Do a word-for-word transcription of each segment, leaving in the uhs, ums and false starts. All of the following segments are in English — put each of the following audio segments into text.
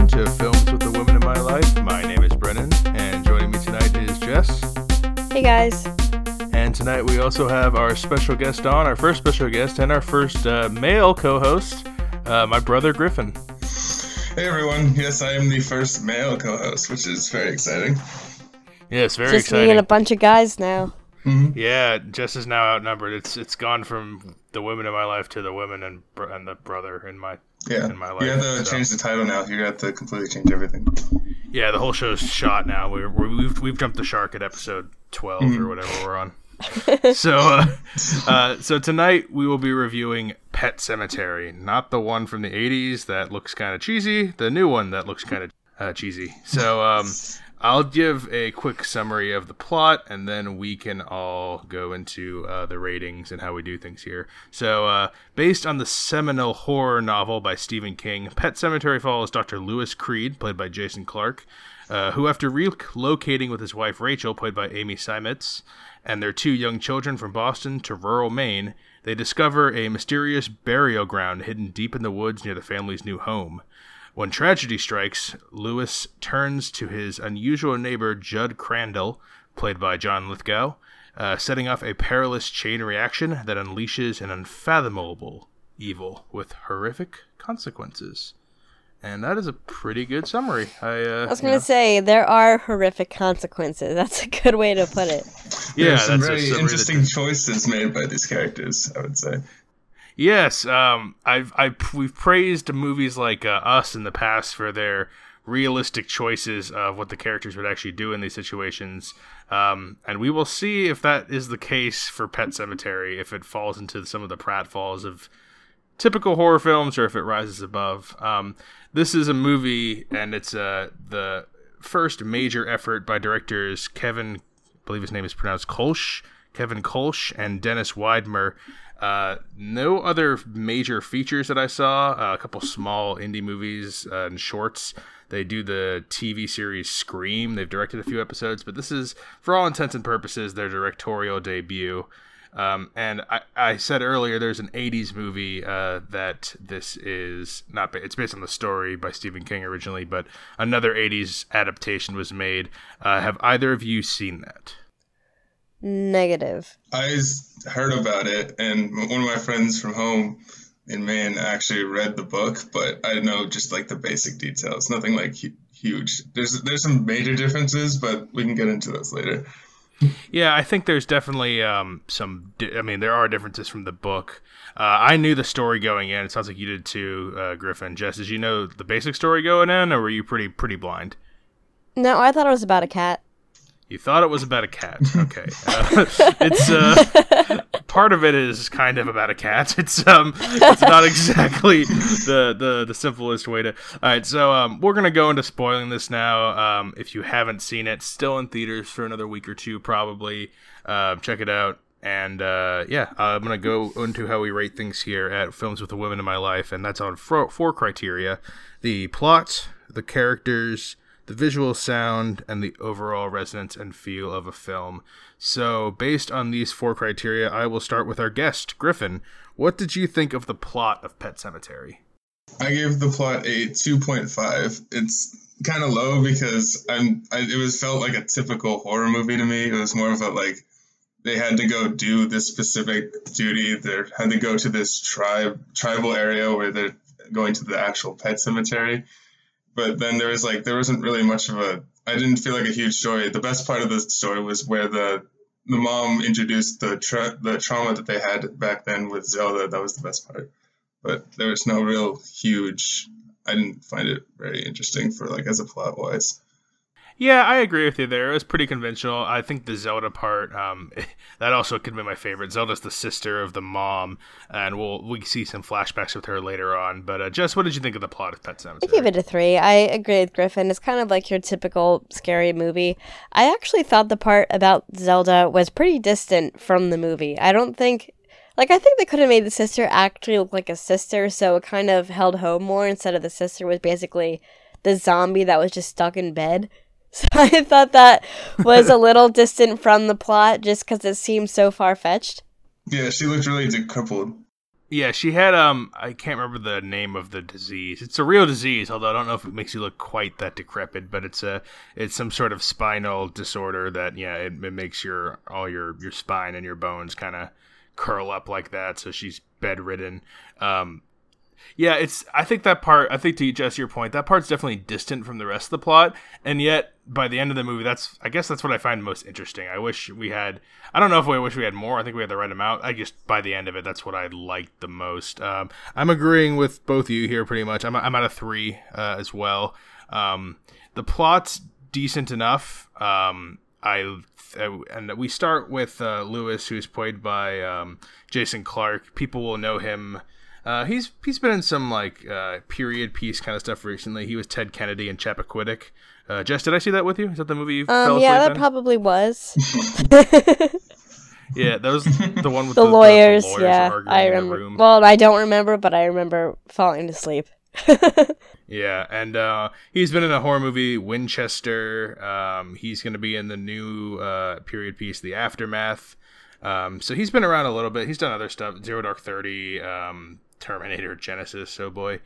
everyone, to Films with a Woman in My Life. My name is Brennan, and joining me tonight is Jess. Hey, guys. And tonight we also have our special guest on, our first special guest, and our first uh, male co-host, uh, my brother Griffin. Hey, everyone. Yes, I am the first male co-host, which is very exciting. Yes, very Just exciting. Just me and a bunch of guys now. Mm-hmm. Yeah, Jess is now outnumbered. It's it's gone from the women in my life to the women and br- and the brother in my yeah. in my life. You have to so. change the title now. You have to completely change everything. Yeah, the whole show's shot now. We're, we're, we've we've jumped the shark at episode twelve mm-hmm. or whatever we're on. so uh, uh, so tonight we will be reviewing Pet Sematary, not the one from the eighties that looks kind of cheesy, the new one that looks kind of uh, cheesy. So. Um, I'll give a quick summary of the plot, and then we can all go into uh, the ratings and how we do things here. So, uh, based on the seminal horror novel by Stephen King, Pet Sematary follows Doctor Lewis Creed, played by Jason Clarke, uh, who, after relocating with his wife Rachel, played by Amy Seimetz, and their two young children from Boston to rural Maine, they discover a mysterious burial ground hidden deep in the woods near the family's new home. When tragedy strikes, Lewis turns to his unusual neighbor, Judd Crandall, played by John Lithgow, uh, setting off a perilous chain reaction that unleashes an unfathomable evil with horrific consequences. And that is a pretty good summary. I, uh, I was going to you know. say, there are horrific consequences. That's a good way to put it. Yeah, There's some very really interesting that... choices made by these characters, I would say. Yes, um, I've I we've praised movies like uh, Us in the past for their realistic choices of what the characters would actually do in these situations, um, and we will see if that is the case for Pet Sematary, if it falls into some of the pratfalls of typical horror films, or if it rises above. Um, this is a movie, and it's uh, the first major effort by directors Kevin, I believe his name is pronounced Kölsch, Kevin Kölsch, and Dennis Widmyer. Uh, no other major features that I saw, uh, a couple small indie movies uh, and shorts. They do the T V series Scream. They've directed a few episodes, but this is, for all intents and purposes, their directorial debut. Um, and I, I said earlier, there's an eighties movie uh, that this is not. Ba- it's based on the story by Stephen King originally, but another eighties adaptation was made. Uh, have either of you seen that? Negative. I heard about it, and one of my friends from home in Maine actually read the book, but I know just like the basic details, nothing like hu- huge. There's there's some major differences, but we can get into those later. Yeah, I think there's definitely um, some. Di- I mean, there are differences from the book. Uh, I knew the story going in. It sounds like you did too, uh, Griffin. Jess, did you know the basic story going in, or were you pretty pretty blind? No, I thought it was about a cat. You thought it was about a cat. Okay. Uh, it's uh, part of it is kind of about a cat. It's um, it's not exactly the, the, the simplest way to... All right, so um, we're going to go into spoiling this now. Um, if you haven't seen it, still in theaters for another week or two probably. Uh, check it out. And uh, yeah, I'm going to go into how we rate things here at Films with a Woman in My Life, and that's on four, four criteria. The plot, the characters... the visual sound, and the overall resonance and feel of a film. So, based on these four criteria, I will start with our guest, Griffin. What did you think of the plot of Pet Sematary? I gave the plot a two point five. It's kind of low because I'm, I, it was felt like a typical horror movie to me. It was more of a, like, they had to go do this specific duty. They had to go to this tribe tribal area where they're going to the actual Pet Sematary. But then there was like, there wasn't really much of a, I didn't feel like a huge story. The best part of the story was where the the mom introduced the tra- the trauma that they had back then with Zelda. That was the best part. But there was no real huge, I didn't find it very interesting for like as a plot wise. Yeah, I agree with you there. It was pretty conventional. I think the Zelda part, um, that also could be my favorite. Zelda's the sister of the mom, and we'll we see some flashbacks with her later on. But uh, Jess, what did you think of the plot of Pet Sematary? I gave it a three. I agree with Griffin. It's kind of like your typical scary movie. I actually thought the part about Zelda was pretty distant from the movie. I don't think... Like, I think they could have made the sister actually look like a sister, so it kind of held home more instead of the sister was basically the zombie that was just stuck in bed. So I thought that was a little distant from the plot just because it seemed so far-fetched. Yeah, she looked really crippled. Yeah, she had, um, I can't remember the name of the disease. It's a real disease, although I don't know if it makes you look quite that decrepit, but it's a, it's some sort of spinal disorder that, yeah, it, it makes your, all your, your spine and your bones kind of curl up like that. So she's bedridden. Um, yeah, it's, I think that part, I think to just your point, that part's definitely distant from the rest of the plot. And yet by the end of the movie, that's, I guess that's what I find most interesting. I wish we had, I don't know if we wish we had more. I think we had the right amount. I just, by the end of it, that's what I liked the most. Um, I'm agreeing with both of you here pretty much. I'm, I'm at a three uh, as well. Um, the plot's decent enough. Um, I, I and we start with uh, Lewis, who's played by um, Jason Clarke. People will know him. Uh, he's he's been in some like uh, period piece kind of stuff recently. He was Ted Kennedy in Chappaquiddick. Uh, Jess, did I see that with you? Is that the movie you um, fell asleep yeah, that in? Probably was. Yeah, that was the one with the, the lawyers. The lawyers yeah, I remember. Well, I don't remember, but I remember falling asleep. Yeah, and uh, he's been in a horror movie, Winchester. Um, he's going to be in the new uh, period piece, The Aftermath. Um, so he's been around a little bit. He's done other stuff, Zero Dark Thirty, um, Terminator Genesis, oh boy.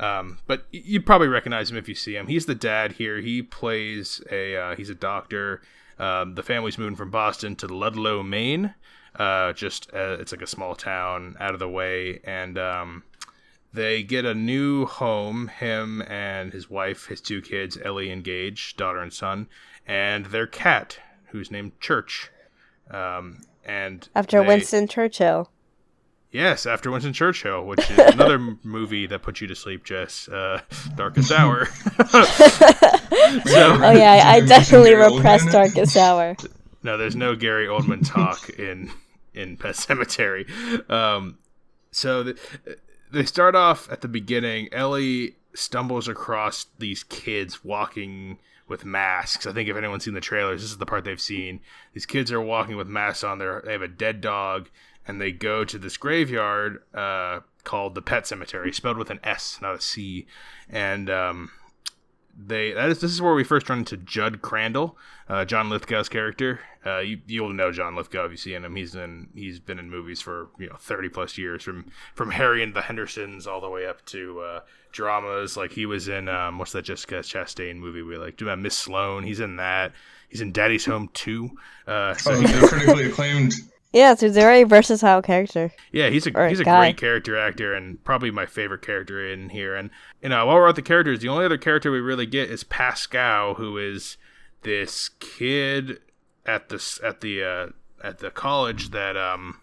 Um, but you probably recognize him if you see him. He's the dad here. He plays a, uh, he's a doctor. Um, the family's moving from Boston to Ludlow, Maine. Uh, just, uh, it's like a small town out of the way. And um, they get a new home, him and his wife, his two kids, Ellie and Gage, daughter and son, and their cat, who's named Church. Um, and After they... Winston Churchill. Yes, after Winston Churchill, which is another movie that puts you to sleep, Jess. Uh, Darkest Hour. so, oh, yeah, I definitely repressed Darkest Hour. No, there's no Gary Oldman talk in in Pet Sematary. Um, so th- they start off at the beginning. Ellie stumbles across these kids walking with masks. I think if anyone's seen the trailers, this is the part they've seen. These kids are walking with masks on. They're, they have a dead dog. And they go to this graveyard uh, called the Pet Sematary, spelled with an S, not a C. And um, they that is this is where we first run into Judd Crandall, uh, John Lithgow's character. Uh, you, you'll know John Lithgow if you've seen him. He's in he's been in movies for you know thirty plus years, from from Harry and the Hendersons all the way up to uh, dramas. Like he was in um, what's that Jessica Chastain movie we like? Do Miss Sloane? He's in that. He's in Daddy's Home too. Uh, so oh, he's critically acclaimed. Yeah, so he's a very versatile character. Yeah, he's a he's a guy. Great character actor and probably my favorite character in here. And you know, while we're at the characters, the only other character we really get is Pascal, who is this kid at the at the uh, at the college that um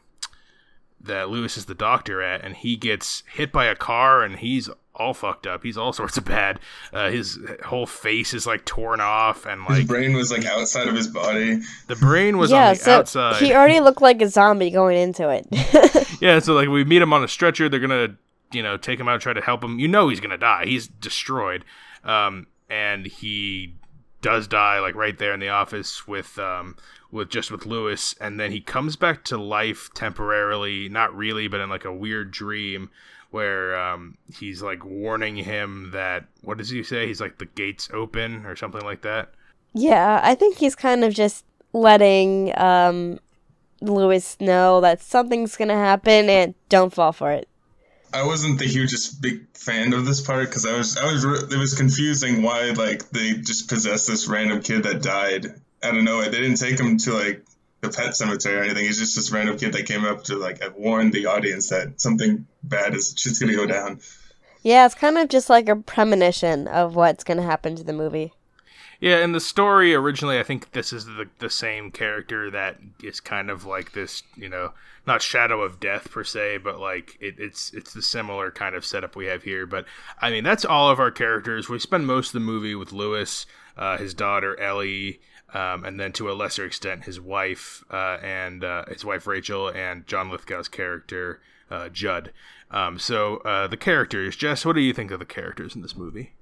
that Lewis is the doctor at, and he gets hit by a car and he's all fucked up. He's all sorts of bad. Uh, his whole face is like torn off, and like his brain was like outside of his body. The brain was yeah, on the so outside. He already looked like a zombie going into it. Yeah, so like we meet him on a stretcher. They're gonna, you know, take him out, try to help him. You know, he's gonna die. He's destroyed, um, and he does die like right there in the office with um, with just with Lewis, and then he comes back to life temporarily, not really, but in like a weird dream. Where um, he's like warning him that, what does he say? He's like, the gate's open or something like that. Yeah, I think he's kind of just letting um, Lewis know that something's going to happen and don't fall for it. I wasn't the hugest big fan of this part because I was, I was, re- it was confusing why like they just possessed this random kid that died. I don't know. They didn't take him to like the Pet Sematary or anything. He's just this random kid that came up to like warn the audience that something bad is just gonna go down. Yeah, it's kind of just like a premonition of what's gonna happen to the movie. Yeah, in the story originally, I think this is the the same character that is kind of like this, you know, not shadow of death per se, but like it, it's it's the similar kind of setup we have here. But I mean, that's all of our characters. We spend most of the movie with Lewis, uh, his daughter Ellie. Um, and then to a lesser extent, his wife uh, and uh, his wife, Rachel, and John Lithgow's character, uh, Judd. Um, so uh, the characters, Jess, what do you think of the characters in this movie?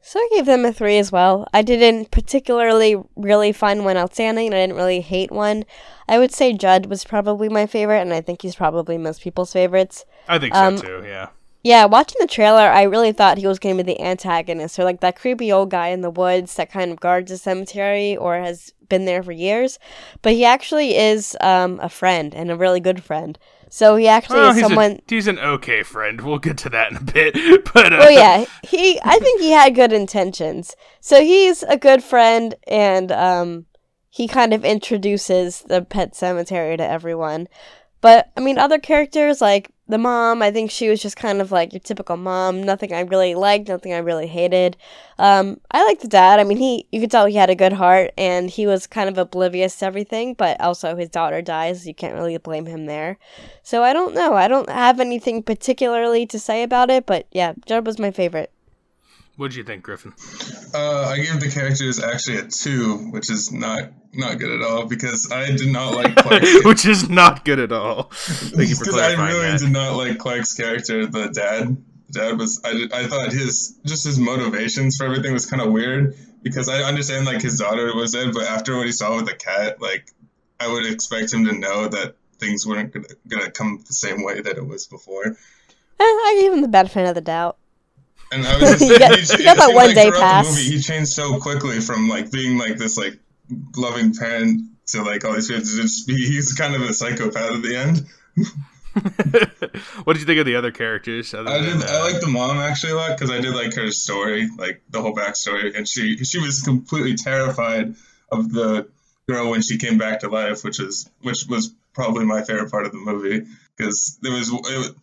So I gave them a three as well. I didn't particularly really find one outstanding, and I didn't really hate one. I would say Judd was probably my favorite, and I think he's probably most people's favorites. I think so, um, too, yeah. Yeah, watching the trailer, I really thought he was going to be the antagonist, or like that creepy old guy in the woods that kind of guards the cemetery or has been there for years. But he actually is um, a friend, and a really good friend. So he actually oh, is he's someone. A, he's an okay friend. We'll get to that in a bit. But uh... oh yeah, he. I think he had good intentions. So he's a good friend, and um, he kind of introduces the Pet Sematary to everyone. But I mean, other characters like the mom, I think she was just kind of like your typical mom. Nothing I really liked, nothing I really hated. Um, I liked the dad. I mean, he you could tell he had a good heart, and he was kind of oblivious to everything, but also his daughter dies. You can't really blame him there. So I don't know. I don't have anything particularly to say about it, but yeah, Judd was my favorite. What did you think, Griffin? Uh, I gave the characters actually a two, which is not not good at all, because I did not like Clark's Which is not good at all. Thank you for clarifying I really that. did not like Clark's character, the dad. Dad was, I, did, I thought his, just his motivations for everything was kind of weird, because I understand, like, his daughter was dead, but after what he saw with the cat, like, I would expect him to know that things weren't gonna, gonna come the same way that it was before. I gave him the benefit of the doubt. And I was just saying, got, he, he, got that one like, day pass. Movie, he changed so quickly from like being like this like loving parent to like all these kids. Just, he's kind of a psychopath at the end. What did you think of the other characters? Other I did. Than, uh... I liked the mom actually a lot because I did like her story, like the whole backstory, and she she was completely terrified of the girl when she came back to life, which is which was probably my favorite part of the movie. Because there was,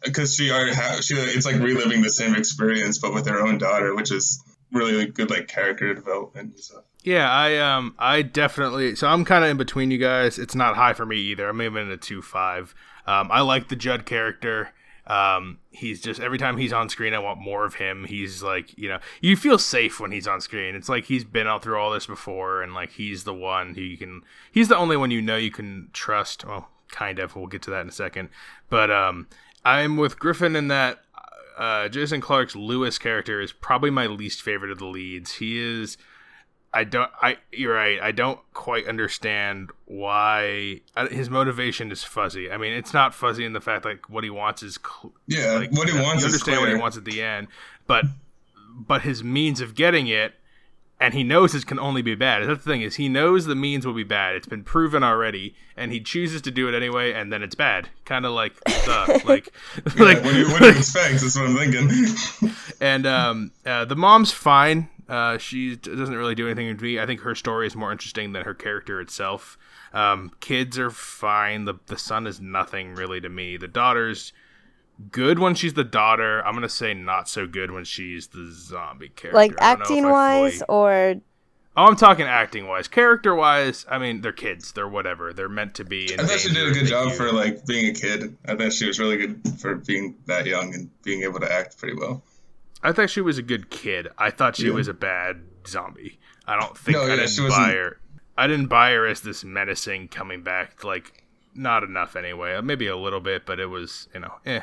because she already ha- she it's like reliving the same experience, but with her own daughter, which is really good, like character development. So. Yeah, I um, I definitely. So I'm kind of in between you guys. It's not high for me either. I'm even a two five. Um, I like the Judd character. Um, he's just every time he's on screen, I want more of him. He's like, you know, you feel safe when he's on screen. It's like he's been out through all this before, and like he's the one who you can. He's the only one you know you can trust. Well. Kind of. We'll get to that in a second. But um, I'm with Griffin in that uh, Jason Clarke's Lewis character is probably my least favorite of the leads. He is... I don't... I You're right. I don't quite understand why... Uh, his motivation is fuzzy. I mean, it's not fuzzy in the fact like what he wants is... Cl- yeah, like, what he uh, wants is clear. You understand what he wants at the end. But, but his means of getting it, and he knows it can only be bad. That's the thing is he knows the means will be bad. It's been proven already, and he chooses to do it anyway, and then it's bad. Kind of like the like yeah, like what do you, what do you expect? That's what I'm thinking. And um, uh, the mom's fine. Uh, she doesn't really do anything to me. I think her story is more interesting than her character itself. Um, kids are fine. The the son is nothing really to me. The daughter's good when she's the daughter. I'm gonna say not so good when she's the zombie character. Like acting wise, fully... or oh, I'm talking acting wise. Character wise, I mean, they're kids. They're whatever. They're meant to be. I thought she did a good job for like being a kid. I thought she was really good for being that young and being able to act pretty well. I thought she was a good kid. I thought she yeah. was a bad zombie. I don't think no, I yeah, didn't she buy wasn't... her. I didn't buy her as this menacing coming back. Like not enough anyway. Maybe a little bit, but it was you know eh.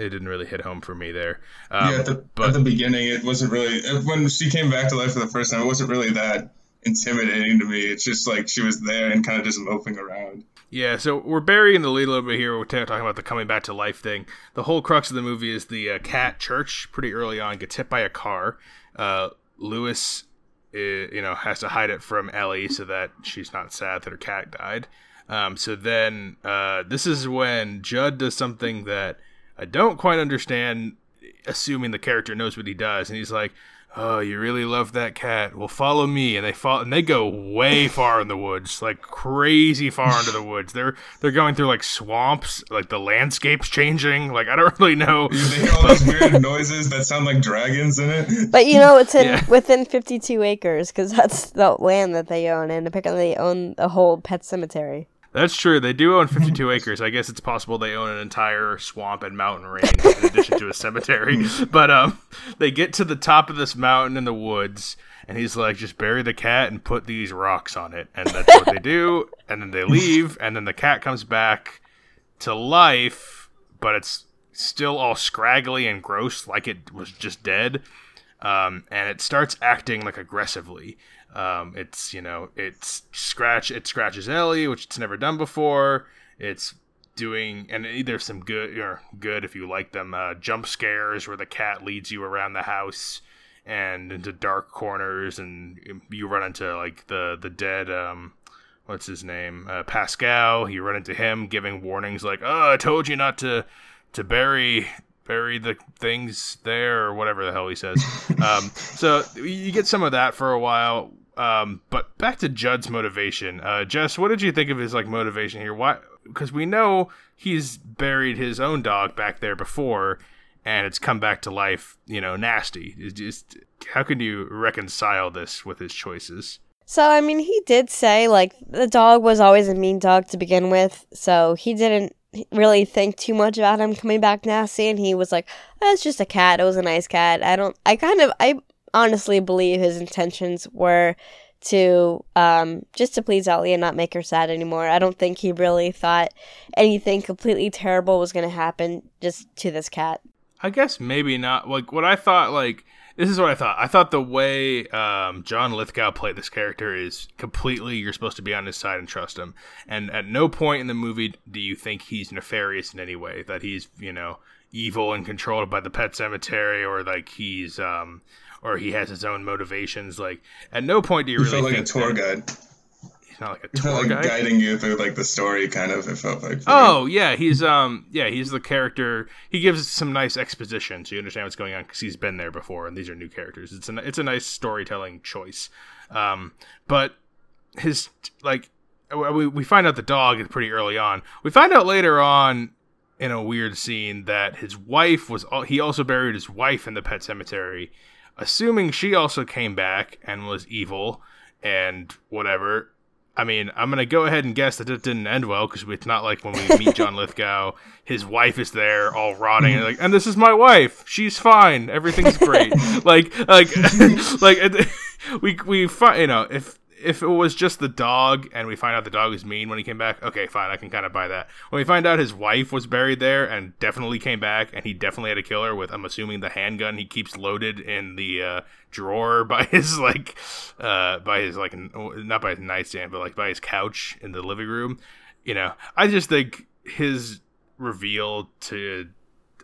It didn't really hit home for me there. Um, yeah, at the, but, at the beginning, it wasn't really... When she came back to life for the first time, it wasn't really that intimidating to me. It's just like she was there and kind of just moping around. Yeah, so we're burying the lead a little bit here. We're t- talking about the coming back to life thing. The whole crux of the movie is the uh, cat, Church, pretty early on, gets hit by a car. Uh, Lewis uh, you know, has to hide it from Ellie so that she's not sad that her cat died. Um, so then uh, this is when Judd does something that... I don't quite understand, assuming the character knows what he does. And he's like, oh, you really love that cat. Well, follow me. And they follow, and they go way far in the woods, like crazy far into the woods. They're they're going through like swamps, like the landscape's changing. Like, I don't really know. You hear all those weird noises that sound like dragons in it. But, you know, it's in, yeah. within fifty-two acres because that's the land that they own. And apparently they own a whole Pet Sematary. That's true. They do own fifty-two acres. I guess it's possible they own an entire swamp and mountain range in addition to a cemetery. But um, they get to the top of this mountain in the woods, and he's like, just bury the cat and put these rocks on it. And that's what they do. And then they leave, and then the cat comes back to life, but it's still all scraggly and gross like it was just dead. Um, and it starts acting like aggressively. Um, it's, you know, it's scratch, it scratches Ellie, which it's never done before. It's doing, and there's some good, or good if you like them, uh, jump scares where the cat leads you around the house and into dark corners, and you run into like the the dead, um, what's his name, uh, Pascal. You run into him giving warnings like, "Oh, I told you not to to bury." bury the things there, or whatever the hell he says. Um, so you get some of that for a while. Um, but back to Judd's motivation. Uh, Jess, what did you think of his like motivation here? Why? Because we know he's buried his own dog back there before, and it's come back to life, you know, nasty. It's just, how can you reconcile this with his choices? So, I mean, he did say, like, the dog was always a mean dog to begin with, so he didn't really think too much about him coming back nasty, and he was like, oh, it's just a cat, it was a nice cat. I don't, I kind of, I honestly believe his intentions were to, um, just to please Ellie and not make her sad anymore. I don't think he really thought anything completely terrible was going to happen just to this cat. I guess maybe not, like, what I thought, like, this is what I thought. I thought the way um, John Lithgow played this character is completely, you're supposed to be on his side and trust him. And at no point in the movie do you think he's nefarious in any way, that he's, you know, evil and controlled by the Pet Sematary, or like he's, um, or he has his own motivations. Like, at no point do you really think. He felt like a tour guide. He's not like a tour guide. Guiding you through like the story, kind of. It felt like. Oh yeah, he's um yeah he's the character. He gives some nice exposition, so you understand what's going on because he's been there before, and these are new characters. It's a it's a nice storytelling choice. Um, but his like we we find out the dog is pretty early on. We find out later on in a weird scene that his wife was he also buried his wife in the Pet Sematary, assuming she also came back and was evil and whatever. I mean, I'm going to go ahead and guess that it didn't end well, because it's not like when we meet John Lithgow, his wife is there all rotting, and like, and this is my wife. She's fine. Everything's great. like, like, like we, we find, you know, if, if it was just the dog and we find out the dog was mean when he came back, okay, fine. I can kind of buy that. When we find out his wife was buried there and definitely came back, and he definitely had to kill her with, I'm assuming, the handgun he keeps loaded in the, uh, drawer by his like uh by his like n- not by his nightstand but like by his couch in the living room, you know, I just think his reveal to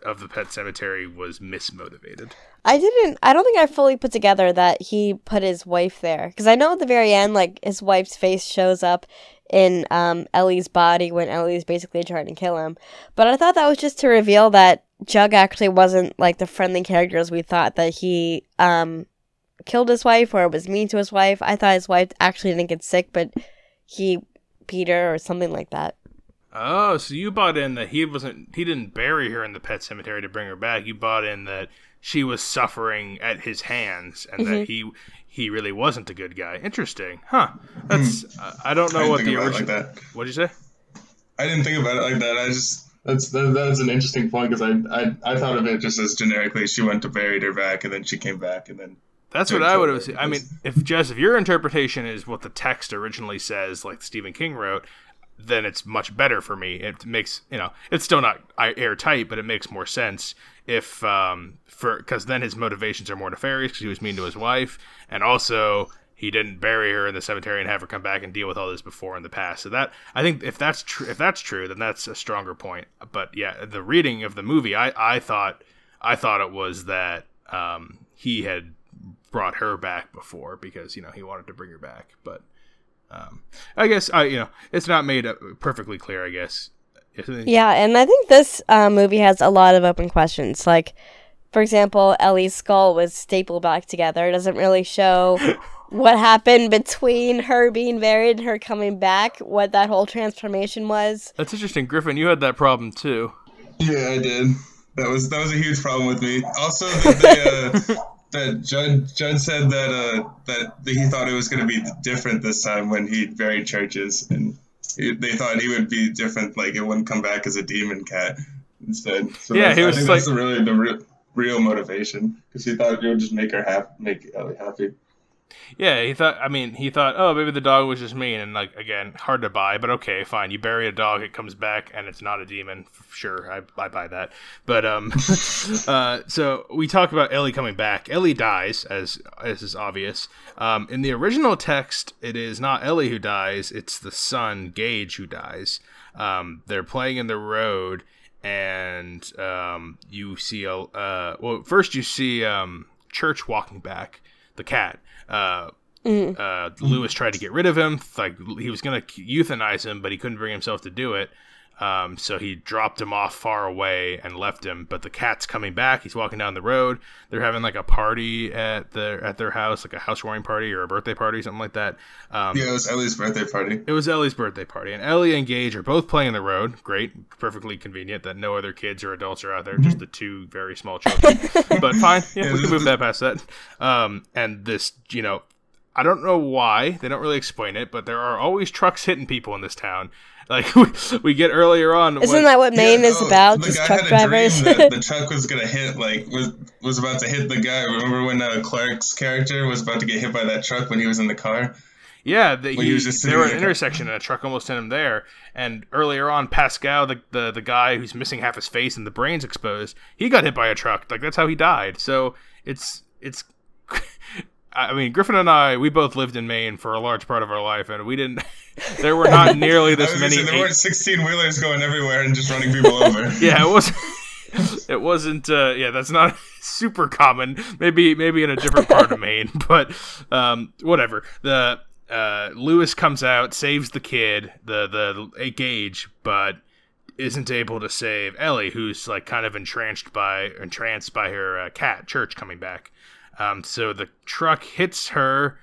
of the Pet Sematary was mismotivated. I didn't I don't think I fully put together that he put his wife there, because I know at the very end, like, his wife's face shows up in um Ellie's body when Ellie's basically trying to kill him, but I thought that was just to reveal that Jug actually wasn't like the friendly character as we thought, that he um killed his wife or was mean to his wife. I thought his wife actually didn't get sick, but he beat her or something like that. Oh, so you bought in that he wasn't—he didn't bury her in the Pet Sematary to bring her back. You bought in that she was suffering at his hands, and mm-hmm. that he—he he really wasn't a good guy. Interesting, huh? That's—I mm. don't know I what the original. Like what'd you say? I didn't think about it like that. I just. That's that, that's an interesting point, because I, I I thought of it just as generically she went to bury her back and then she came back and then. That's what I would have seen. I mean, if Jess, if your interpretation is what the text originally says, like Stephen King wrote, then it's much better for me. It makes, you know, it's still not airtight, but it makes more sense if um for because then his motivations are more nefarious because he was mean to his wife, and also he didn't bury her in the cemetery and have her come back and deal with all this before in the past. So that, I think if that's true, if that's true, then that's a stronger point. But yeah, the reading of the movie, I, I thought, I thought it was that um, he had brought her back before because, you know, he wanted to bring her back. But um, I guess I, you know, it's not made perfectly clear, I guess. Yeah. And I think this uh, movie has a lot of open questions. Like, for example, Ellie's skull was stapled back together. It doesn't really show what happened between her being buried and her coming back, what that whole transformation was. That's interesting. Griffin, you had that problem too. Yeah, I did. That was that was a huge problem with me. Also, that, they, uh, that Judd, Judd said that uh, that he thought it was going to be different this time when he buried churches, and it, they thought he would be different, like it wouldn't come back as a demon cat instead. So yeah, he was I think like... that's really the re- real motivation, because he thought it would just make her happy, make Ellie happy. Yeah, he thought, I mean, he thought, oh, maybe the dog was just mean, and, like, again, hard to buy, but okay, fine, you bury a dog, it comes back, and it's not a demon, sure, I, I buy that, but, um, uh, so, we talk about Ellie coming back. Ellie dies, as, as is obvious. Um, in the original text, it is not Ellie who dies, it's the son, Gage, who dies. Um, they're playing in the road, and, um, you see, a, uh, well, first you see, um, Church walking back, the cat. Uh, mm. uh, Lewis tried to get rid of him. Like, he was gonna euthanize him, but he couldn't bring himself to do it. Um, so he dropped him off far away and left him. But the cat's coming back. He's walking down the road. They're having like a party at their at their house, like a housewarming party or a birthday party, something like that. Um, yeah, it was Ellie's birthday party. It was Ellie's birthday party, and Ellie and Gage are both playing in the road. Great, perfectly convenient that no other kids or adults are out there, mm-hmm. just the two very small children. But fine, yeah, we can move that past that. Um, and this, you know, I don't know why they don't really explain it, but there are always trucks hitting people in this town. Like, we, we get earlier on. Isn't when, that what Maine yeah, is no, about? Just truck drivers? That the truck was going to hit, like, was was about to hit the guy. Remember when uh, Clark's character was about to get hit by that truck when he was in the car? Yeah, the, he, he was just there was an intersection and a truck almost hit him there. And earlier on, Pascal, the, the, the guy who's missing half his face and the brain's exposed, he got hit by a truck. Like, that's how he died. So, it's it's... I mean, Griffin and I, we both lived in Maine for a large part of our life, and we didn't, there were not nearly this many. There eight, weren't sixteen-wheelers going everywhere and just running people over. Yeah, it wasn't, it wasn't, uh, yeah, that's not super common. Maybe maybe in a different part of Maine, but um, whatever. The uh, Lewis comes out, saves the kid, the, the Gage, but isn't able to save Ellie, who's like kind of entranced by, entranced by her uh, cat, Church, coming back. Um, so the truck hits her,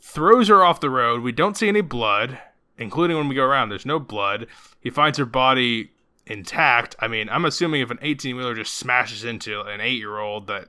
throws her off the road. We don't see any blood, including when we go around. There's no blood. He finds her body intact. I mean, I'm assuming if an eighteen-wheeler just smashes into an eight-year-old that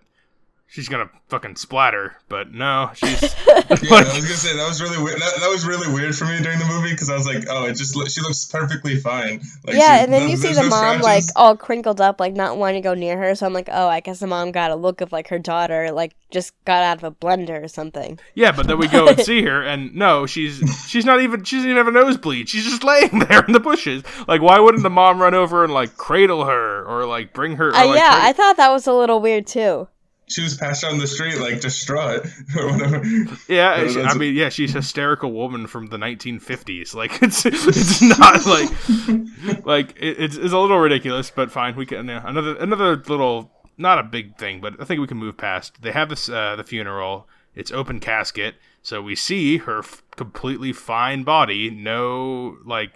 she's going to fucking splatter. But no, she's... yeah, I was going to say, that was, really weird. That, that was really weird for me during the movie because I was like, oh, it just lo- she looks perfectly fine. Like, yeah, she, and then no, you see the no mom, scratches. Like, all crinkled up, like, not wanting to go near her. So I'm like, oh, I guess the mom got a look of, like, her daughter, like, just got out of a blender or something. Yeah, but then we go and see her, and no, she's she's not even, she doesn't even have a nosebleed. She's just laying there in the bushes. Like, why wouldn't the mom run over and, like, cradle her or, like, bring her? Or, uh, like, yeah, cradle- I thought that was a little weird, too. She was passed down the street, like, distraught or whatever. Yeah, she, I mean, yeah, she's a hysterical woman from the nineteen fifties. Like, it's it's not, like, like it, it's, it's a little ridiculous, but fine. We can, yeah, another another little, not a big thing, but I think we can move past. They have this uh, the funeral. It's open casket, so we see her f- completely fine body, no, like,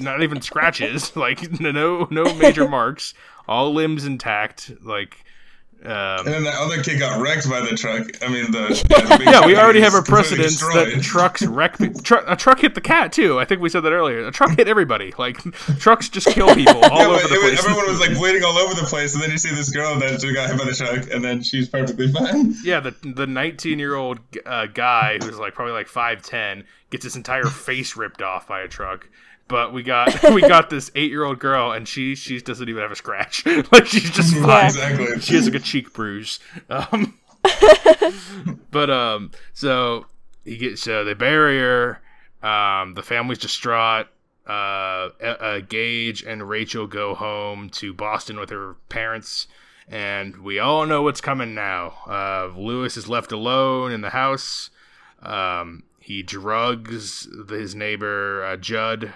not even scratches, like, no no major marks, all limbs intact, like... Um, and then that other kid got wrecked by the truck. I mean, the, yeah, the yeah we already have a precedence that trucks wreck. Tr- a truck hit the cat too. I think we said that earlier. A truck hit everybody. Like, trucks just kill people all yeah, over the it, place. Everyone was like bleeding all over the place, and then you see this girl that got hit by the truck, and then she's perfectly fine. Yeah, the the nineteen year old uh, guy who's like probably like five ten gets his entire face ripped off by a truck. But we got we got this eight-year-old girl, and she she doesn't even have a scratch. Like, she's just fine. Yeah, exactly. She has like a cheek bruise. Um, but um, so you get so they bury her. Um, the family's distraught. Uh, uh, Gage and Rachel go home to Boston with her parents, and we all know what's coming now. Uh, Lewis is left alone in the house. Um, he drugs his neighbor uh, Judd.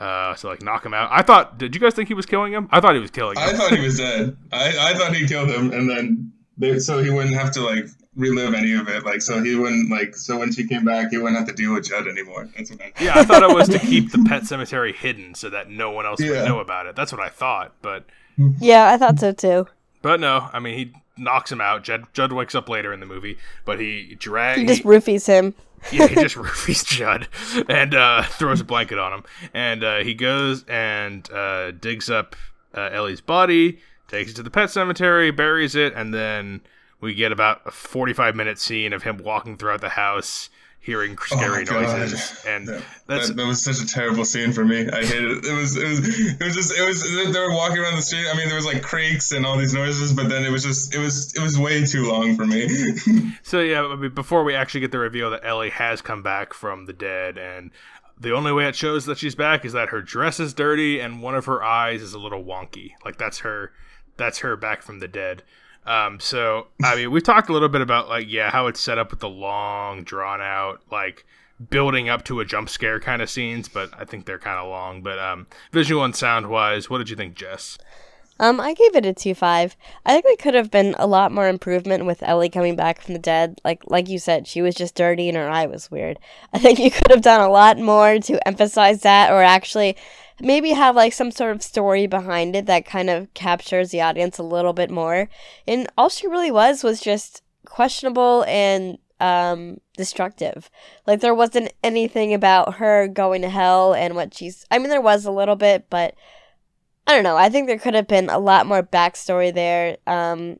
Uh, so, like, knock him out. I thought, did you guys think he was killing him? I thought he was killing him. I thought he was dead. I, I thought he killed him, and then, they, so he wouldn't have to, like, relive any of it. Like, so he wouldn't, like, so when she came back, he wouldn't have to deal with Judd anymore. That's what I thought. Yeah, I thought it was to keep the Pet Sematary hidden so that no one else yeah. would know about it. That's what I thought, but... Yeah, I thought so, too. But no, I mean, he knocks him out. Judd, Judd wakes up later in the movie, but he drags... He just roofies him. Yeah, he just roofies Judd and uh, throws a blanket on him. And uh, he goes and uh, digs up uh, Ellie's body, takes it to the Pet Sematary, buries it, and then we get about a forty-five minute scene of him walking throughout the house, hearing scary oh noises, and yeah. that's that, that was such a terrible scene for me. I hated it. It was it was it was just it was they were walking around the street. I mean, there was like creaks and all these noises, but then it was just it was it was way too long for me. So yeah, I mean, before we actually get the reveal that Ellie has come back from the dead, and the only way it shows that she's back is that her dress is dirty and one of her eyes is a little wonky. Like that's her that's her back from the dead. Um, so, I mean, we've talked a little bit about, like, yeah, how it's set up with the long, drawn-out, like, building up to a jump scare kind of scenes, but I think they're kind of long. But um, visual and sound-wise, what did you think, Jess? Um, I gave it a two five. I think there could have been a lot more improvement with Ellie coming back from the dead. Like like you said, she was just dirty and her eye was weird. I think you could have done a lot more to emphasize that, or actually maybe have like some sort of story behind it that kind of captures the audience a little bit more. And all she really was was just questionable and um, destructive. Like there wasn't anything about her going to hell and what she's... I mean, there was a little bit, but I don't know. I think there could have been a lot more backstory there, um,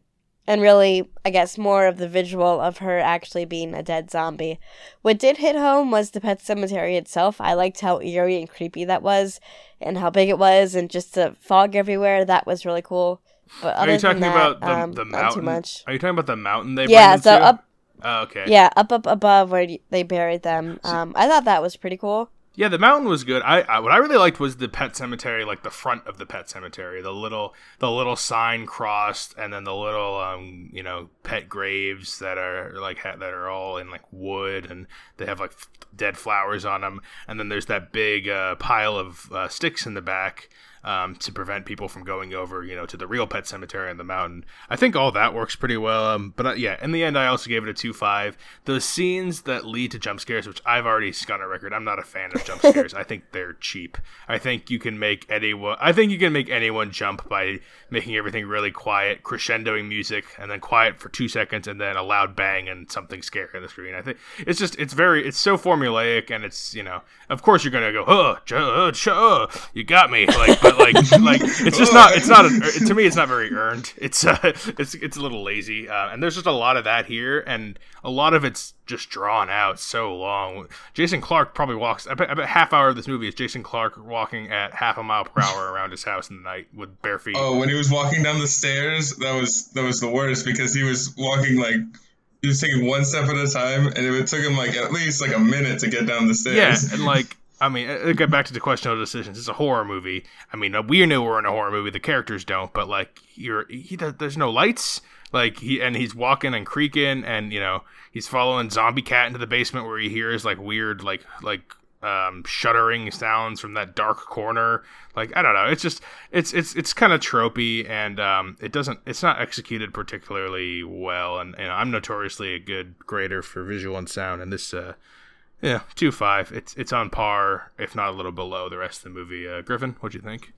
and really, I guess, more of the visual of her actually being a dead zombie. What did hit home was the Pet Sematary itself. I liked how eerie and creepy that was, and how big it was, and just the fog everywhere. That was really cool. But other Are you talking than that, about the, um, the mountain? Not too much. Are you talking about the mountain they yeah, burned so into? Up, oh, okay. Yeah, up up above where they buried them. Um, I thought that was pretty cool. Yeah, the mountain was good. I, I what I really liked was the Pet Sematary, like the front of the Pet Sematary, the little the little sign crossed, and then the little um you know pet graves that are like ha- that are all in like wood, and they have like f- dead flowers on them, and then there's that big uh, pile of uh, sticks in the back um to prevent people from going over you know to the real Pet Sematary on the mountain. I think all that works pretty well. Um, but uh, yeah, in the end, I also gave it a two five. Those scenes that lead to jump scares, which I've already gone on record, I'm not a fan of. Jump scares. I think they're cheap. I think you can make anyone. I think you can make anyone jump by making everything really quiet, crescendoing music, and then quiet for two seconds, and then a loud bang and something scary on the screen. I think it's just it's very it's so formulaic, and it's you know of course you're gonna go oh, oh, oh you got me like but like like it's just not it's not a, to me it's not very earned. It's uh, it's it's a little lazy, uh, and there's just a lot of that here, and a lot of it's just drawn out so long. Jason Clarke probably walks I bet, I bet half hour of this movie is Jason Clarke walking at half a mile per hour around his house in the night with bare feet. Oh, when he was walking down the stairs, that was that was the worst, because he was walking like he was taking one step at a time, and it took him like at least like a minute to get down the stairs. Yeah, and like I mean, get back to the question of decisions. It's a horror movie. I mean, we know we're in a horror movie. The characters don't, but like, you're he, there's no lights. Like he and he's walking and creaking, and you know he's following Zombie Cat into the basement where he hears like weird like like um, shuddering sounds from that dark corner. Like I don't know. It's just it's it's it's kind of tropey, and um, it doesn't it's not executed particularly well. And you know, I'm notoriously a good grader for visual and sound, and this. Uh, Yeah, two five. It's it's on par, if not a little below, the rest of the movie. Uh, Griffin, what'd you think?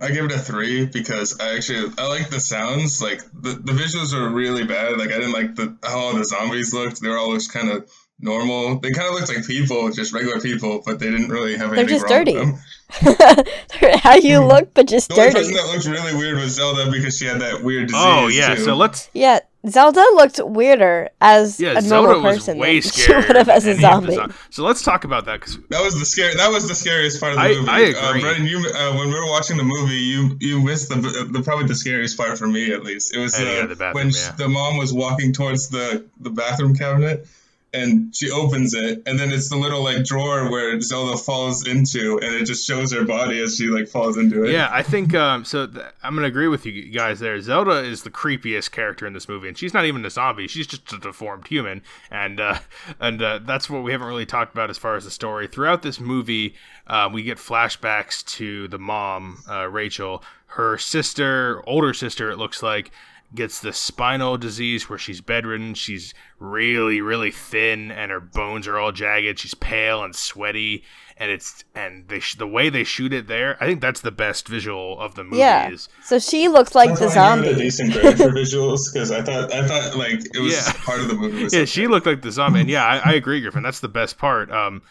I give it a three because I actually I like the sounds. Like the, the visuals were really bad. Like I didn't like the how all the zombies looked. They were all just kind of normal. They kind of looked like people, just regular people, but they didn't really have anything wrong with them. They're just dirty. How you look, but just dirty. The only dirty. person that looked really weird was Zelda because she had that weird disease. Oh yeah, too. so let's yeah. Zelda looked weirder as yeah, a normal Zelda person. Yeah, Zelda was way scarier. She would have as a zombie. Zo- so let's talk about that. Cause that was the scare. That was the scariest part of the I, movie. I agree. Uh, Brendan, you, uh, when we were watching the movie, you you missed the, the probably the scariest part for me at least. It was uh, yeah, the bathroom, when yeah. the mom was walking towards the, the bathroom cabinet, and she opens it, and then it's the little like drawer where Zelda falls into, and it just shows her body as she like falls into it. Yeah, I think um, so. Th- I'm gonna agree with you guys there. Zelda is the creepiest character in this movie, and she's not even a zombie; she's just a deformed human, and uh, and uh, that's what we haven't really talked about as far as the story. Throughout this movie, uh, we get flashbacks to the mom, uh, Rachel, her sister, older sister. It looks like. Gets the spinal disease where she's bedridden. She's really, really thin, and her bones are all jagged. She's pale and sweaty, and it's and they sh- the way they shoot it there. I think that's the best visual of the movie. Yeah. Is. So she looks like that's the zombie. I gave it a decent grade for visuals because I thought I thought like it was yeah. part of the movie. Was yeah, like she looked like the zombie, and yeah, I, I agree, Griffin. That's the best part. Um,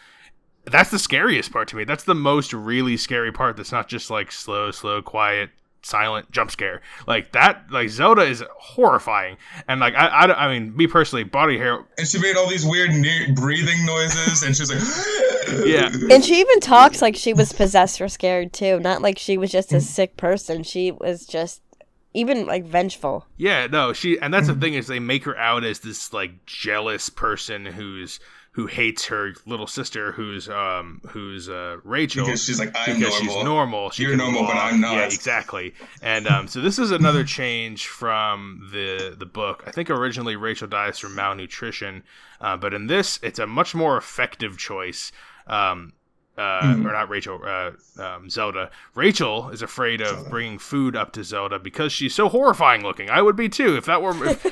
that's the scariest part to me. That's the most really scary part. That's not just like slow, slow, quiet. silent jump scare like that. Like Zelda is horrifying, and like I, I, I mean, me personally, body hair. And she made all these weird ne- breathing noises, and she's like, yeah. And she even talks like she was possessed or scared too, not like she was just a sick person. She was just even like vengeful. Yeah, no, she, and that's the thing is they make her out as this like jealous person who's. Who hates her little sister, who's um, who's uh, Rachel? Because she's like, I'm because normal. She's normal. She You're normal, walk. But I'm not. Yeah, exactly. And um, so this is another change from the the book. I think originally Rachel dies from malnutrition, uh, but in this, it's a much more effective choice. Um, uh, mm-hmm. Or not Rachel, uh, um, Zelda. Rachel is afraid of Zelda. Bringing food up to Zelda because she's so horrifying looking. I would be too if that were. If,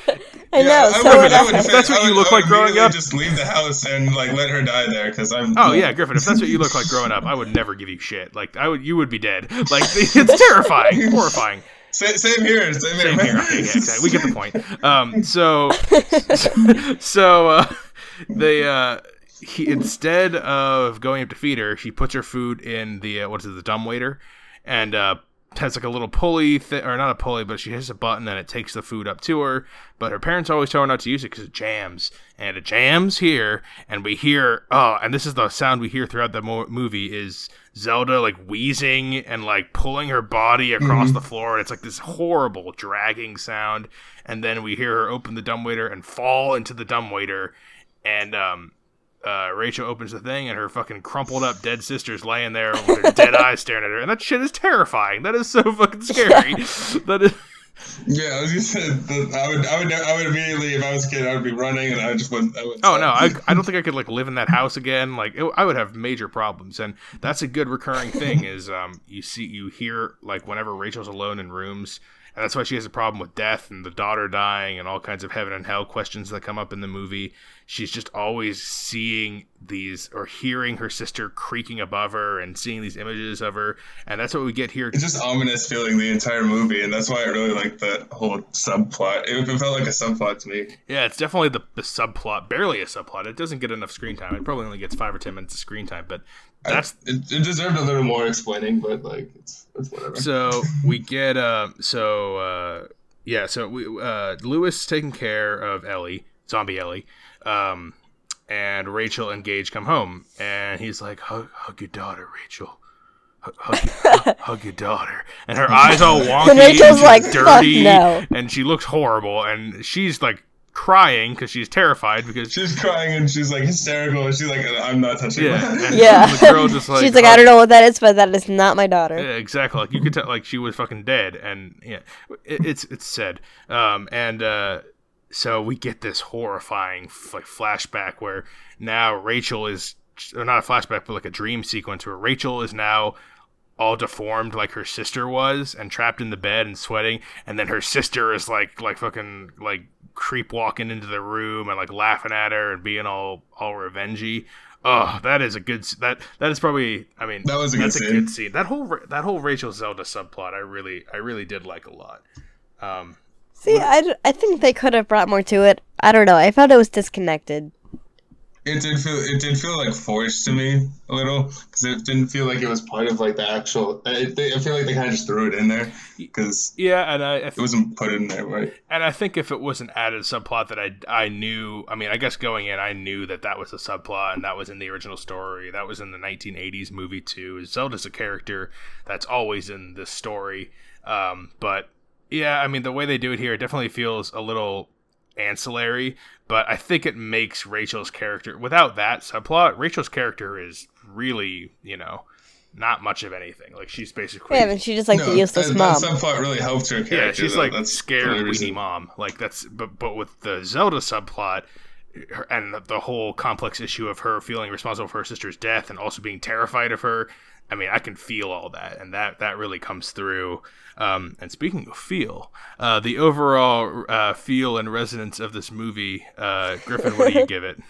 I yeah, know. I so would, I would, if that's what you would, look like growing up, just leave the house and like let her die there. Because I'm. Oh yeah, Griffin. If that's what you look like growing up, I would never give you shit. Like I would, you would be dead. Like it's terrifying, horrifying. Same, same here. Same, same here. here. Okay, yeah, exactly. We get the point. Um. So, so uh, they uh, he, instead of going up to feed her, she puts her food in the uh, what is it, the dumbwaiter, and uh. has like a little pulley thi- or not a pulley, but she hits a button and it takes the food up to her, but her parents always tell her not to use it because it jams, and it jams here, and we hear oh and this is the sound we hear throughout the mo- movie is Zelda like wheezing and like pulling her body across mm-hmm. the floor, and it's like this horrible dragging sound, and then we hear her open the dumbwaiter and fall into the dumbwaiter, and um Uh, Rachel opens the thing and her fucking crumpled up dead sister's laying there with her dead eyes staring at her, and that shit is terrifying. That is so fucking scary. That is. Yeah, I was just saying, I would, I would, I would immediately, if I was a kid, I would be running, and I just wouldn't. I wouldn't oh no, I, I don't think I could like live in that house again. Like, it, I would have major problems, and that's a good recurring thing is um, you see, you hear like whenever Rachel's alone in rooms. And that's why she has a problem with death and the daughter dying and all kinds of heaven and hell questions that come up in the movie. She's just always seeing these or hearing her sister creaking above her and seeing these images of her. And that's what we get here. It's just ominous feeling the entire movie. And that's why I really like that whole subplot. It felt like a subplot to me. Yeah, it's definitely the, the subplot, barely a subplot. It doesn't get enough screen time. It probably only gets five or ten minutes of screen time, but that's I, it, it deserved a little more explaining, but like it's, it's whatever. So we get uh so uh yeah so we uh Lewis taking care of Ellie, zombie Ellie, um and Rachel and Gage come home, and he's like, hug, hug your daughter, Rachel. Hug, hug your daughter, and her eyes all wonky, and Rachel's like, dirty, fuck no. And she looks horrible, and she's like. Crying because she's terrified because she's crying and she's like hysterical and she's like, I'm not touching yeah my and yeah the girl just like, she's like, oh, I don't know what that is, but that is not my daughter. Yeah, exactly, like you could tell like she was fucking dead, and yeah it, it's it's sad. um and uh so we get this horrifying like flashback where now Rachel is, or not a flashback but like a dream sequence where Rachel is now all deformed like her sister was and trapped in the bed and sweating, and then her sister is like like fucking like creep walking into the room and like laughing at her and being all all revengey. Oh, that is a good that that is probably I mean that was a, that's good, a scene. good scene. That whole that whole Rachel Zelda subplot I really I really did like a lot. Um, See, I, I think they could have brought more to it. I don't know. I felt it was disconnected. It did feel it did feel like forced to me a little because it didn't feel like it was part of like the actual. I, they, I feel like they kind of just threw it in there because yeah, and I, I th- it wasn't put in there right. And I think if it was an added subplot that I I knew, I mean, I guess going in, I knew that that was a subplot and that was in the original story. That was in the nineteen eighties movie too. Zelda's a character that's always in this story, um, but yeah, I mean, the way they do it here, it definitely feels a little. Ancillary, but I think it makes Rachel's character, without that subplot, Rachel's character is really, you know, not much of anything. Like, she's basically... Yeah, and she's just like no, the useless that, mom. That subplot really helped her character. Yeah, she's though. Like that's scared weenie mom. Like, that's... But, but with the Zelda subplot... Her, and the whole complex issue of her feeling responsible for her sister's death and also being terrified of her. I mean, I can feel all that, and that, that really comes through. Um, and speaking of feel, uh, the overall uh, feel and resonance of this movie, uh, Griffin, what do you give it?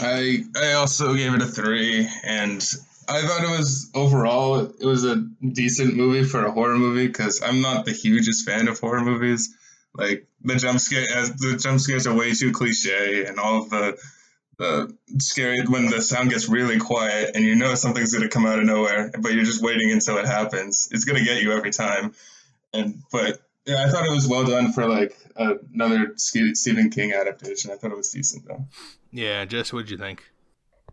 I I also gave it a three, and I thought it was overall it was a decent movie for a horror movie because I'm not the hugest fan of horror movies. Like the jump scare, the jump scares are way too cliche, and all of the the scary when the sound gets really quiet, and you know something's gonna come out of nowhere, but you're just waiting until it happens. It's gonna get you every time, And but yeah, I thought it was well done for like uh, another Stephen King adaptation. I thought it was decent though. Yeah, Jess, what did you think?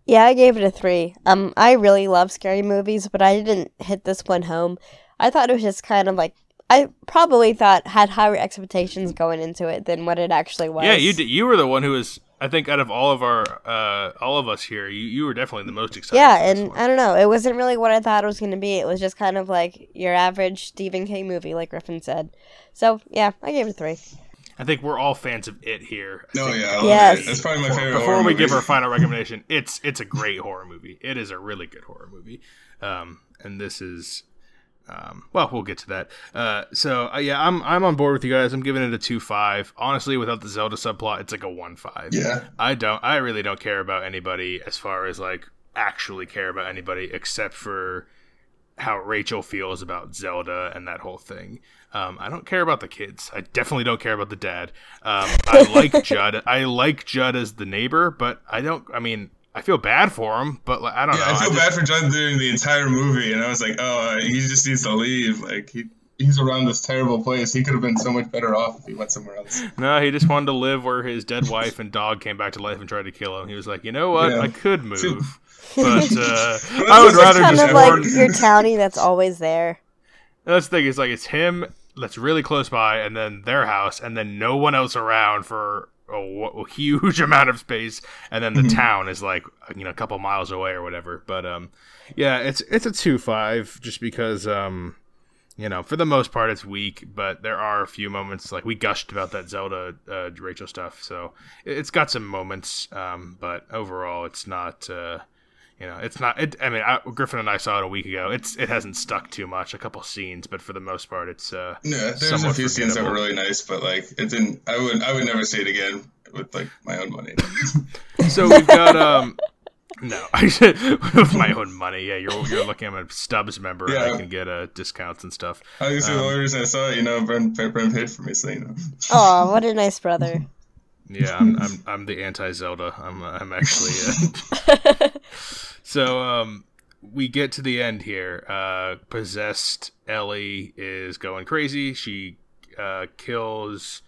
Yeah, I gave it a three. Um, I really love scary movies, but I didn't hit this one home. I thought it was just kind of like, I probably thought had higher expectations going into it than what it actually was. Yeah, you did, you were the one who was, I think, out of all of our, uh, all of us here, you, you were definitely the most excited. Yeah, and I don't know, it wasn't really what I thought it was going to be. It was just kind of like your average Stephen King movie, like Griffin said. So yeah, I gave it a three. I think we're all fans of It here. Oh yeah, yes. That's probably my favorite. Before we give our final recommendation, it's it's a great horror movie. It is a really good horror movie, um, and this is. Um, well, we'll get to that. Uh, so uh, yeah, I'm I'm on board with you guys. I'm giving it a two five. Honestly, without the Zelda subplot, it's like a one five. Yeah. I don't. I really don't care about anybody as far as like actually care about anybody except for how Rachel feels about Zelda and that whole thing. Um, I don't care about the kids. I definitely don't care about the dad. Um, I like Judd. I like Judd as the neighbor, but I don't. I mean. I feel bad for him, but like, I don't yeah, know. I feel I just... bad for Judd during the entire movie, and I was like, oh, uh, he just needs to leave. Like he, he's around this terrible place. He could have been so much better off if he went somewhere else. No, he just wanted to live where his dead wife and dog came back to life and tried to kill him. He was like, you know what? Yeah. I could move, See, but uh, I would rather kind just of like your townie that's always there. That's the thing. It's like it's him that's really close by, and then their house, and then no one else around for. A huge amount of space, and then the mm-hmm. town is like you know a couple miles away or whatever. But um, yeah, it's it's a two five just because um, you know for the most part it's weak, but there are a few moments like we gushed about that Zelda uh, Rachel stuff, so it's got some moments. Um, but overall, it's not uh, you know it's not. It, I mean, I, Griffin and I saw it a week ago. It's it hasn't stuck too much. A couple scenes, but for the most part, it's uh, yeah. There's a few scenes that were really nice, but like it didn't. I would I would never see it again. With like my own money. So we've got um no with my own money. Yeah, you're you're lucky I'm a Stubbs member. Yeah. And I can get uh, discounts and stuff. I guess um, the only reason I saw it, you know, Brent Brent paid for me, so you know. Oh, what a nice brother. Yeah, I'm I'm I'm the anti Zelda. I'm I'm actually. Uh... so um. We get to the end here. Uh, possessed Ellie is going crazy. She uh kills.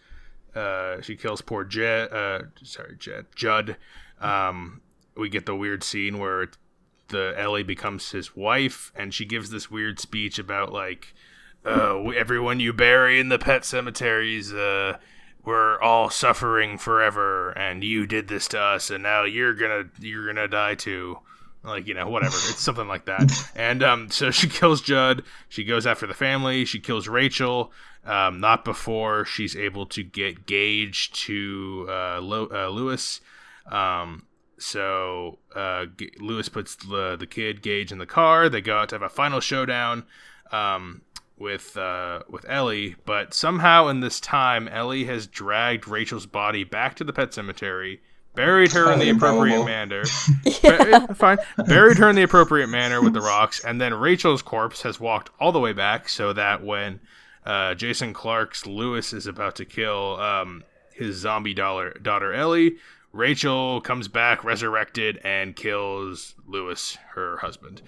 Uh, she kills poor Jet. Uh, sorry, Jet Judd. Um, we get the weird scene where the Ellie becomes his wife, and she gives this weird speech about like, uh, everyone you bury in the pet cemeteries, uh, we're all suffering forever, and you did this to us, and now you're gonna you're gonna die too. Like, you know, whatever. It's something like that. And um, so she kills Judd. She goes after the family. She kills Rachel. Um, not before she's able to get Gage to uh, Lo- uh, Lewis. Um, so uh, G- Lewis puts the, the kid, Gage, in the car. They go out to have a final showdown um, with uh, with Ellie. But somehow in this time, Ellie has dragged Rachel's body back to the pet cemetery. Buried her in the appropriate manner. Yeah. Bur- fine. Buried her in the appropriate manner with the rocks, and then Rachel's corpse has walked all the way back, so that when uh, Jason Clarke's Lewis is about to kill um, his zombie daughter, daughter Ellie, Rachel comes back resurrected and kills Lewis, her husband.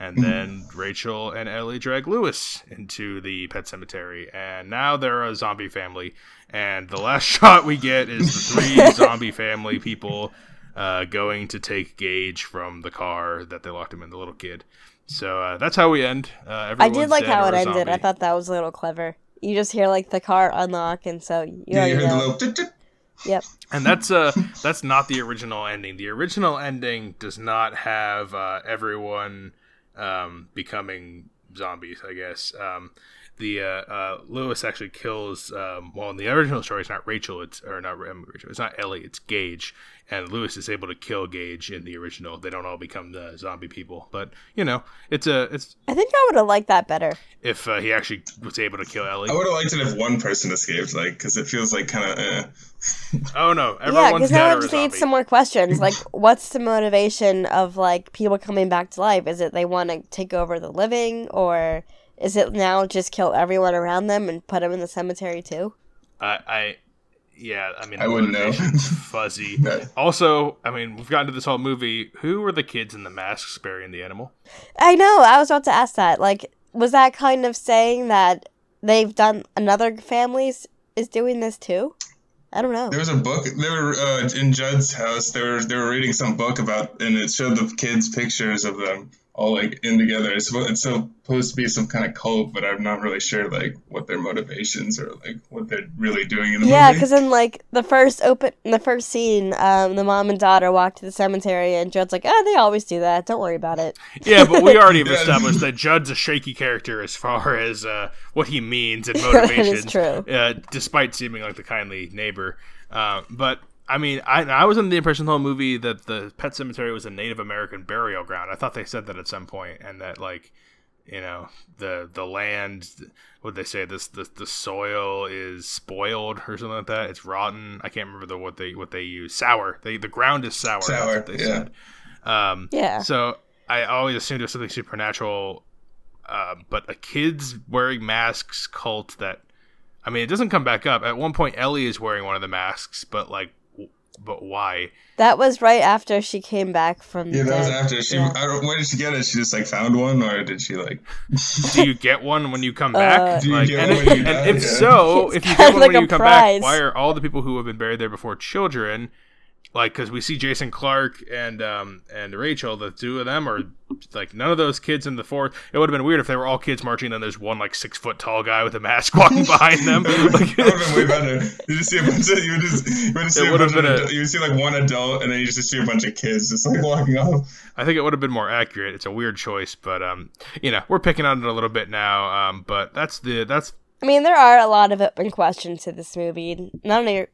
And then Rachel and Ellie drag Lewis into the pet cemetery. And now they're a zombie family. And the last shot we get is the three zombie family people uh, going to take Gage from the car that they locked him in, the little kid. So uh, that's how we end. Uh, I did like how it ended. I thought that was a little clever. You just hear like the car unlock, and so you yeah, already you heard know. The little tick-tick. Yep. And that's uh that's not the original ending. The original ending does not have uh, everyone... um becoming zombies, I guess. Um the uh, uh Lewis actually kills um well in the original story it's not Rachel, it's or not Rachel, it's not Ellie, it's Gage. And Lewis is able to kill Gage in the original. They don't all become the zombie people. But you know, it's a it's I think I would have liked that better. If uh, he actually was able to kill Ellie. I would have liked it if one person escaped, like, because it feels like kind of eh. Oh no, everyone's yeah, dead or a zombie. Yeah, because now I just need some more questions. Like, what's the motivation of, like, people coming back to life? Is it they want to take over the living, or is it now just kill everyone around them and put them in the cemetery too? I... I... Yeah, I mean, I wouldn't know. Fuzzy. Right. Also, I mean, we've gotten to this whole movie. Who were the kids in the masks burying the animal? I know. I was about to ask that. Like, was that kind of saying that they've done another families is doing this too. I don't know. There was a book. They were uh, in Judd's house. They were they were reading some book about, and it showed the kids pictures of them all like in together. It's, it's supposed to be some kind of cult, but I'm not really sure like what their motivations or like what they're really doing in the yeah, movie. Yeah, because in like the first open, in the first scene, um, the mom and daughter walk to the cemetery, and Judd's like, "Oh, they always do that. Don't worry about it." Yeah, but we already have established that Judd's a shaky character as far as uh, what he means and motivations. That is true. Uh, despite seeming like the kindly neighbor, uh, but. I mean, I I was under the impression the whole movie that the Pet Sematary was a Native American burial ground. I thought they said that at some point, and that like, you know, the the land, what they say, this the the soil is spoiled or something like that. It's rotten. I can't remember the what they what they use. Sour. They the ground is sour. Sour. That's what they yeah. said. Um, yeah. So I always assumed it was something supernatural, uh, but a kids wearing masks cult that, I mean, it doesn't come back up. At one point, Ellie is wearing one of the masks, but like. But why? That was right after she came back from. Yeah, that the, was after she. Yeah. I don't, where did she get it? She just like found one, or did she like? Do you get one when you come back? Uh, Do you like, get and one when you and if so, it's if you get one like when you come prize. Back, why are all the people who have been buried there before children? Like, because we see Jason Clarke and um and Rachel, the two of them are like none of those kids in the fourth. It would have been weird if they were all kids marching, and then there's one like six foot tall guy with a mask walking behind them. That would have been way better. You just see a bunch of you would just you would see a bunch of a, you would see like one adult, and then you just see a bunch of kids just like walking off. I think it would have been more accurate. It's a weird choice, but um you know we're picking on it a little bit now. Um, but that's the that's. I mean, there are a lot of open questions to this movie. None of your.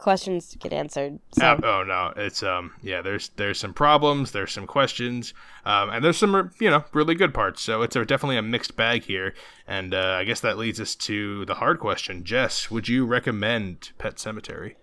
Questions get answered. So. Uh, oh no, it's um yeah. There's there's some problems. There's some questions. Um, and there's some you know really good parts. So it's a, definitely a mixed bag here. And uh, I guess that leads us to the hard question. Jess, would you recommend Pet Sematary?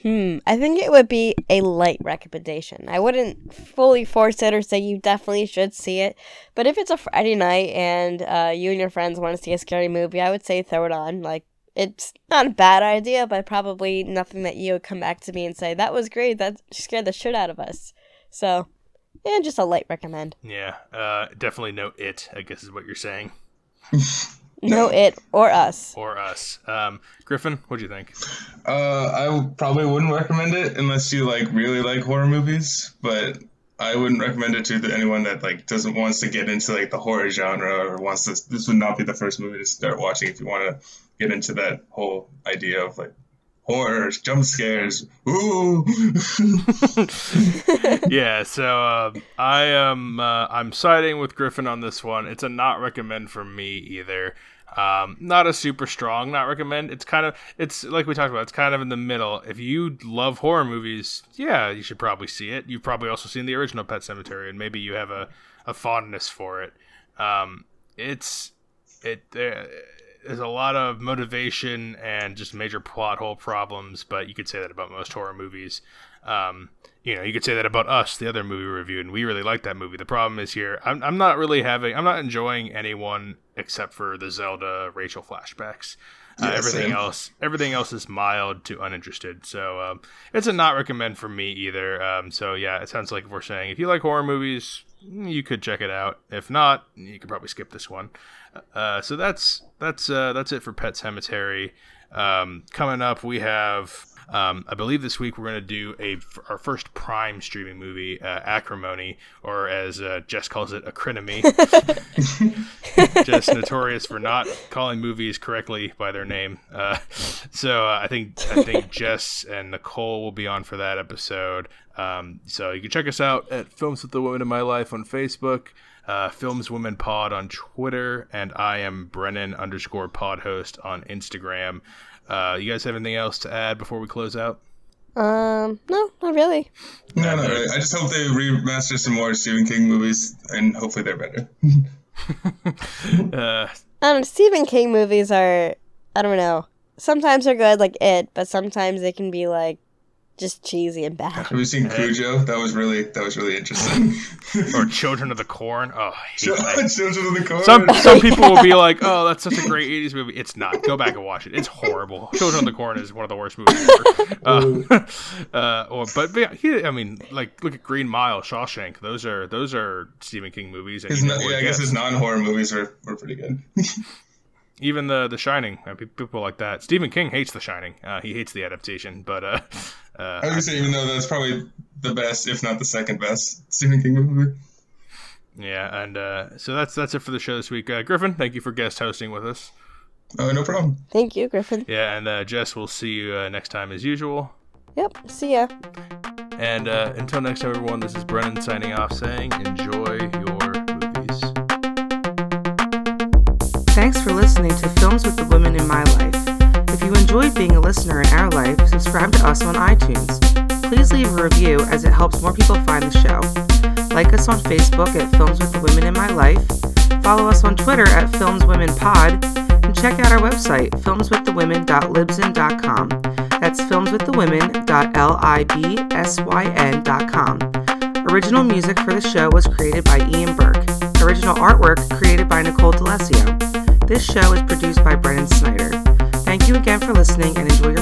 Hmm. I think it would be a light recommendation. I wouldn't fully force it or say you definitely should see it. But if it's a Friday night and uh, you and your friends want to see a scary movie, I would say throw it on. Like. It's not a bad idea, but probably nothing that you would come back to me and say, that was great, that scared the shit out of us. So, yeah, just a light recommend. Yeah, uh, definitely no it, I guess is what you're saying. No it, or us. Or us. Um, Griffin, what'd you think? Uh, I probably wouldn't recommend it unless you, like, really like horror movies, but I wouldn't recommend it to anyone that, like, doesn't wants to get into, like, the horror genre or wants to, this would not be the first movie to start watching if you want to get into that whole idea of like horror, jump scares, ooh. Yeah, so uh, I am uh, I'm siding with Griffin on this one. It's a not recommend for me either. Um, not a super strong not recommend. It's kind of it's like we talked about. It's kind of in the middle. If you love horror movies, yeah, you should probably see it. You've probably also seen the original Pet Sematary, and maybe you have a, a fondness for it. Um, it's it. Uh, There's a lot of motivation and just major plot hole problems, but you could say that about most horror movies. Um, you know, you could say that about Us, the other movie we reviewed, and we really liked that movie. The problem is here, I'm, I'm not really having, I'm not enjoying anyone except for the Zelda Rachel flashbacks. Uh, yeah, everything same. else, everything else is mild to uninterested. So um, it's a not recommend for me either. Um, so yeah, it sounds like we're saying if you like horror movies, you could check it out. If not, you could probably skip this one. Uh, so that's that's uh, that's it for Pet Sematary. Um, coming up, we have um, I believe this week we're going to do a our first Prime streaming movie, uh, Acrimony, or as uh, Jess calls it, Acrinomy. Jess notorious for not calling movies correctly by their name. Uh, so uh, I think I think Jess and Nicole will be on for that episode. Um, so you can check us out at Films with the Women in My Life on Facebook, uh, Films Women Pod on Twitter, and I am Brennan underscore pod host on Instagram. Uh, you guys have anything else to add before we close out? Um, no, not really. No, not really. I just hope they remaster some more Stephen King movies, and hopefully they're better. uh, um, Stephen King movies are, I don't know, sometimes they're good like it, but sometimes they can be like, just cheesy and bad. Have you seen Cujo? That was really that was really interesting. Or Children of the Corn. Oh, I hate that. Children of the Corn. Some some people will be like, "Oh, that's such a great eighties movie." It's not. Go back and watch it. It's horrible. Children of the Corn is one of the worst movies ever. uh, uh, or, but, but yeah, I mean, like look at Green Mile, Shawshank. Those are those are Stephen King movies. His, yeah, I guess his non-horror movies were were pretty good. Even the the Shining, people like that. Stephen King hates The Shining. Uh, he hates the adaptation, but uh, uh, I would say even though that's probably the best, if not the second best, Stephen King movie. Yeah, and uh, so that's that's it for the show this week. Uh, Griffin, thank you for guest hosting with us. Oh, uh, no problem. Thank you, Griffin. Yeah, and uh, Jess, we'll see you uh, next time as usual. Yep. See ya. And uh, until next time, everyone. This is Brennan signing off, saying enjoy your. Thanks for listening to Films with the Women in My Life. If you enjoyed being a listener in our life, subscribe to us on iTunes. Please leave a review as it helps more people find the show. Like us on Facebook at Films with the Women in My Life. Follow us on Twitter at Films Women Pod. And check out our website, films with the women dot libsyn dot com. That's films with the women dot libsyn dot com. Original music for the show was created by Ian Burke. Original artwork created by Nicole D'Alessio. This show is produced by Brennan Snyder. Thank you again for listening and enjoy